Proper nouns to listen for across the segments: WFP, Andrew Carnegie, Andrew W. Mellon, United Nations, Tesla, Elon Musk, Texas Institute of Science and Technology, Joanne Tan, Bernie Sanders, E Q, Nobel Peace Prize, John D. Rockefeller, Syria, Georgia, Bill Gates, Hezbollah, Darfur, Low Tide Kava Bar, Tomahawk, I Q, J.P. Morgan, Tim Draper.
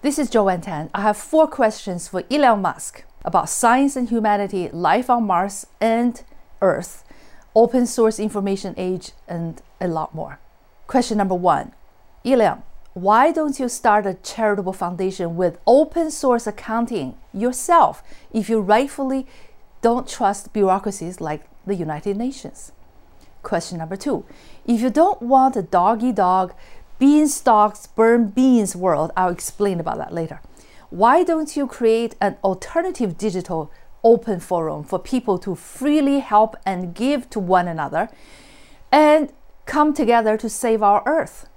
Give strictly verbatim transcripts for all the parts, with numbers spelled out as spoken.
This is Joanne Tan. I have four questions for Elon Musk about science and humanity, life on Mars and Earth, open source information age, and a lot more. Question number one, Elon, why don't you start a charitable foundation with open source accounting yourself if you rightfully don't trust bureaucracies like the United Nations? Question number two, if you don't want a dog-eat-dog, beanstalks burn beans world, I'll explain about that later, why don't you create an alternative digital open forum for people to freely help and give to one another and come together to save our Earth?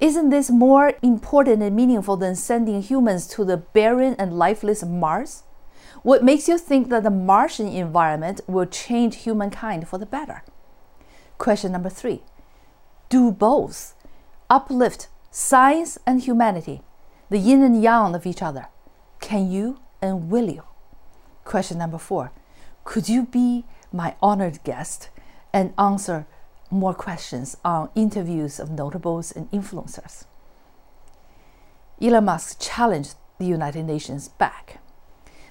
Isn't this more important and meaningful than sending humans to the barren and lifeless Mars? What makes you think that the Martian environment will change humankind for the better? Question number three, do both. Uplift science and humanity, the yin and yang of each other. Can you and will you? Question number four, could you be my honored guest and answer more questions on interviews of notables and influencers? Elon Musk challenged the United Nations back.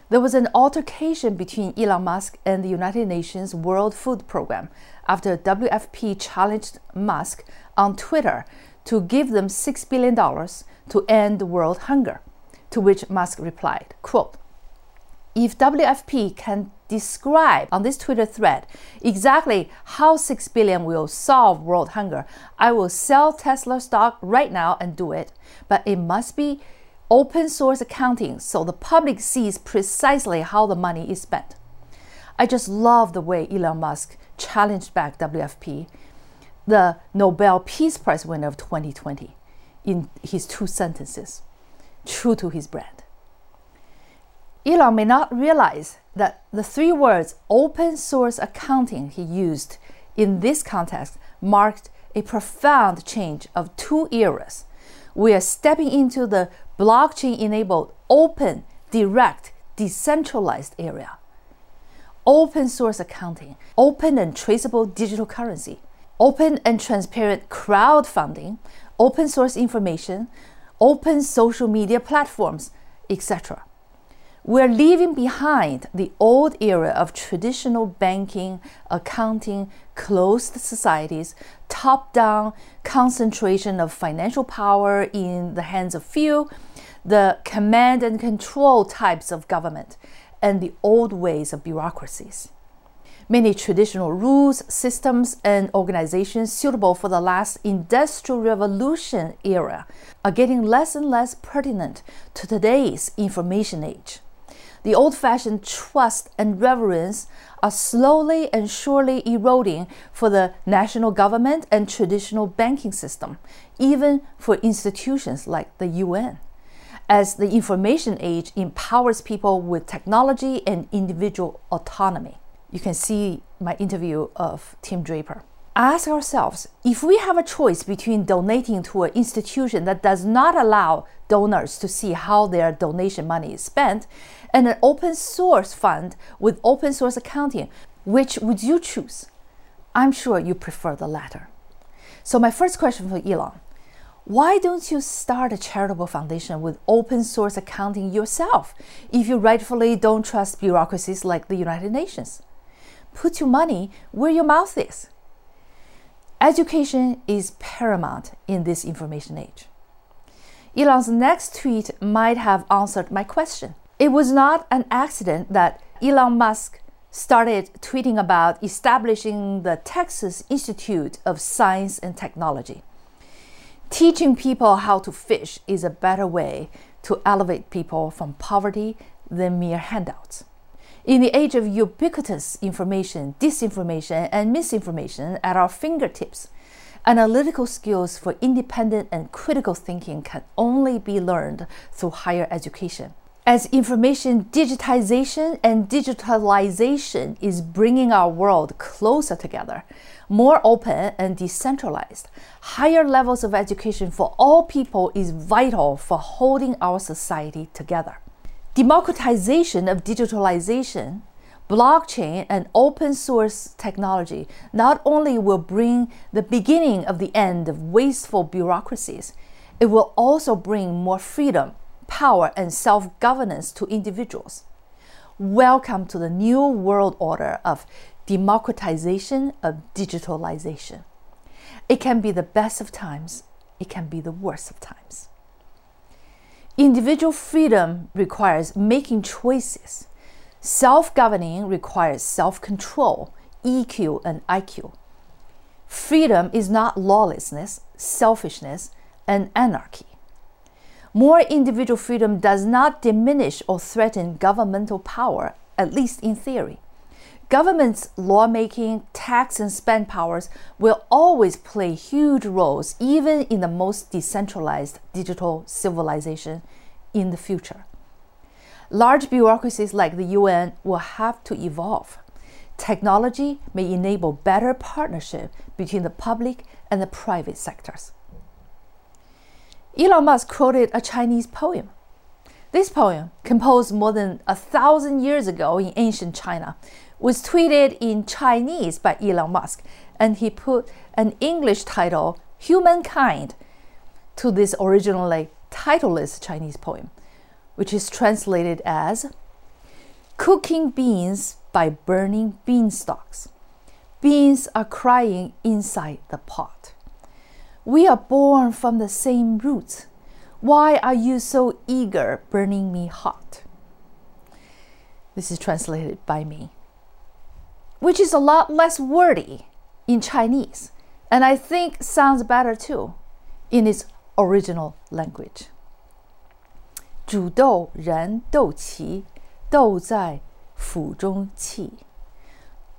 There was an altercation between Elon Musk and the United Nations World Food Program after W F P challenged Musk on Twitter to give them six billion dollars to end world hunger, to which Musk replied, quote, "If W F P can describe on this Twitter thread exactly how six billion will solve world hunger, I will sell Tesla stock right now and do it, but it must be open source accounting so the public sees precisely how the money is spent." I just love the way Elon Musk challenged back W F P, the Nobel Peace Prize winner of twenty twenty, in his two sentences, true to his brand. Elon may not realize that the three words open source accounting he used in this context marked a profound change of two eras. We are stepping into the blockchain-enabled, open, direct, decentralized area. Open source accounting, open and traceable digital currency, open and transparent crowdfunding, open source information, open social media platforms, et cetera. We're leaving behind the old era of traditional banking, accounting, closed societies, top-down concentration of financial power in the hands of few, the command and control types of government, and the old ways of bureaucracies. Many traditional rules, systems, and organizations suitable for the last Industrial Revolution era are getting less and less pertinent to today's information age. The old-fashioned trust and reverence are slowly and surely eroding for the national government and traditional banking system, even for institutions like the U N. As the information age empowers people with technology and individual autonomy. You can see my interview of Tim Draper. Ask ourselves, if we have a choice between donating to an institution that does not allow donors to see how their donation money is spent and an open source fund with open source accounting, which would you choose? I'm sure you prefer the latter. So my first question for Elon, why don't you start a charitable foundation with open source accounting yourself if you rightfully don't trust bureaucracies like the United Nations? Put your money where your mouth is. Education is paramount in this information age. Elon's next tweet might have answered my question. It was not an accident that Elon Musk started tweeting about establishing the Texas Institute of Science and Technology. Teaching people how to fish is a better way to elevate people from poverty than mere handouts. In the age of ubiquitous information, disinformation, and misinformation at our fingertips, analytical skills for independent and critical thinking can only be learned through higher education. As information digitization and digitalization is bringing our world closer together, more open and decentralized, higher levels of education for all people is vital for holding our society together. Democratization of digitalization, blockchain, and open source technology not only will bring the beginning of the end of wasteful bureaucracies, it will also bring more freedom power and self-governance to individuals. Welcome to the new world order of democratization of digitalization. It can be the best of times. It can be the worst of times. Individual freedom requires making choices. Self-governing requires self-control, E Q and I Q. Freedom is not lawlessness, selfishness, and anarchy. More individual freedom does not diminish or threaten governmental power, at least in theory. Governments' lawmaking, tax and spend powers will always play huge roles, even in the most decentralized digital civilization in the future. Large bureaucracies like the U N will have to evolve. Technology may enable better partnership between the public and the private sectors. Elon Musk quoted a Chinese poem. This poem, composed more than a thousand years ago in ancient China, was tweeted in Chinese by Elon Musk, and he put an English title, Humankind, to this originally titleless Chinese poem, which is translated as Cooking Beans by Burning Beanstalks. Beans are crying inside the pot. We are born from the same root. Why are you so eager, burning me hot? This is translated by me, which is a lot less wordy in Chinese, and I think sounds better too in its original language. 煮豆燃豆萁，豆在釜中泣。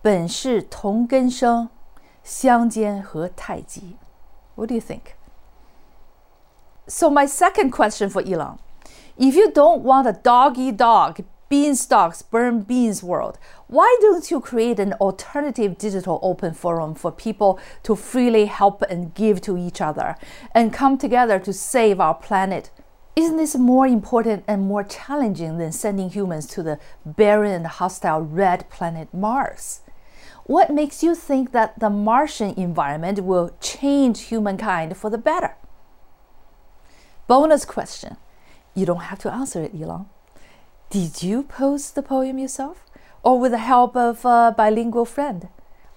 本是同根生，相煎何太急。 What do you think? So my second question for Elon, if you don't want a dog eat dog, beanstalks burn beans world, why don't you create an alternative digital open forum for people to freely help and give to each other and come together to save our planet? Isn't this more important and more challenging than sending humans to the barren and hostile red planet Mars? What makes you think that the Martian environment will change humankind for the better? Bonus question. You don't have to answer it, Elon. Did you post the poem yourself, or with the help of a bilingual friend?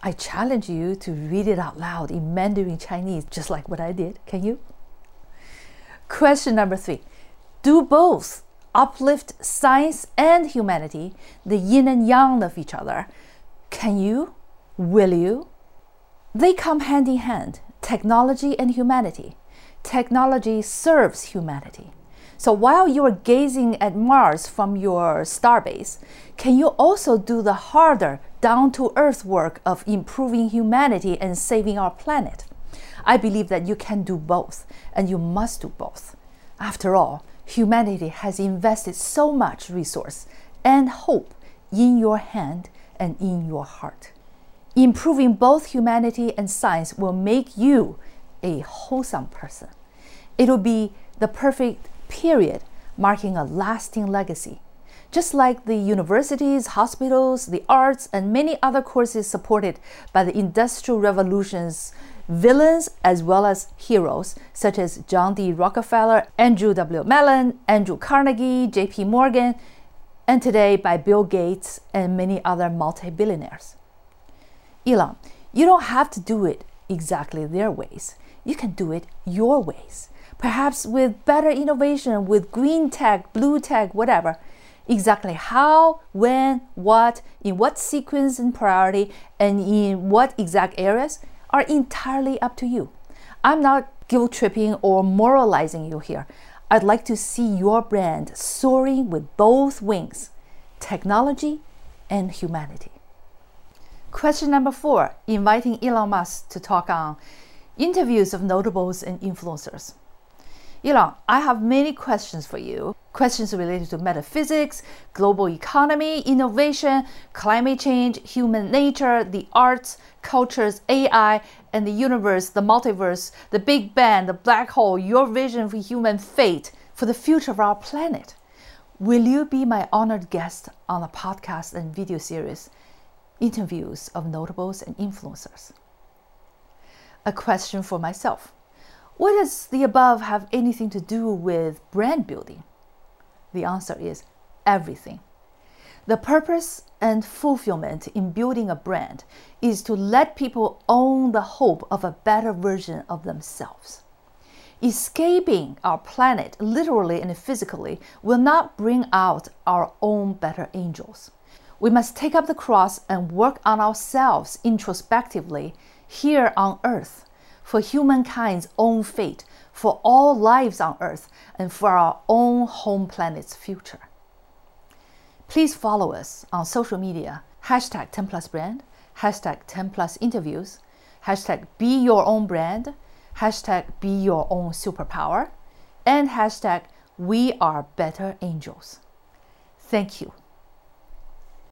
I challenge you to read it out loud in Mandarin Chinese, just like what I did. Can you? Question number three. Do both uplift science and humanity, the yin and yang of each other? Can you? Will you? They come hand in hand, technology and humanity. Technology serves humanity. So while you are gazing at Mars from your starbase, can you also do the harder, down-to-earth work of improving humanity and saving our planet? I believe that you can do both, and you must do both. After all, humanity has invested so much resource and hope in your hand and in your heart. Improving both humanity and science will make you a wholesome person. It'll be the perfect period, marking a lasting legacy. Just like the universities, hospitals, the arts, and many other courses supported by the Industrial Revolution's villains as well as heroes, such as John D. Rockefeller, Andrew W. Mellon, Andrew Carnegie, J P. Morgan, and today by Bill Gates and many other multi-billionaires. Elon, you don't have to do it exactly their ways. You can do it your ways, perhaps with better innovation, with green tech, blue tech, whatever. Exactly how, when, what, in what sequence and priority, and in what exact areas are entirely up to you. I'm not guilt-tripping or moralizing you here. I'd like to see your brand soaring with both wings, technology and humanity. Question number four, inviting Elon Musk to talk on interviews of notables and influencers. Elon, I have many questions for you. Questions related to metaphysics, global economy, innovation, climate change, human nature, the arts, cultures, A I, and the universe, the multiverse, the Big Bang, the black hole, your vision for human fate, for the future of our planet. Will you be my honored guest on a podcast and video series, Interviews of Notables and Influencers? A question for myself. What does the above have anything to do with brand building? The answer is everything. The purpose and fulfillment in building a brand is to let people own the hope of a better version of themselves. Escaping our planet, literally and physically, will not bring out our own better angels. We must take up the cross and work on ourselves introspectively here on earth, for humankind's own fate, for all lives on earth, and for our own home planet's future. Please follow us on social media, hashtag ten plus brand, hashtag ten plus interviews, hashtag be your own brand, hashtag be your own superpower, and hashtag we are better angels. Thank you.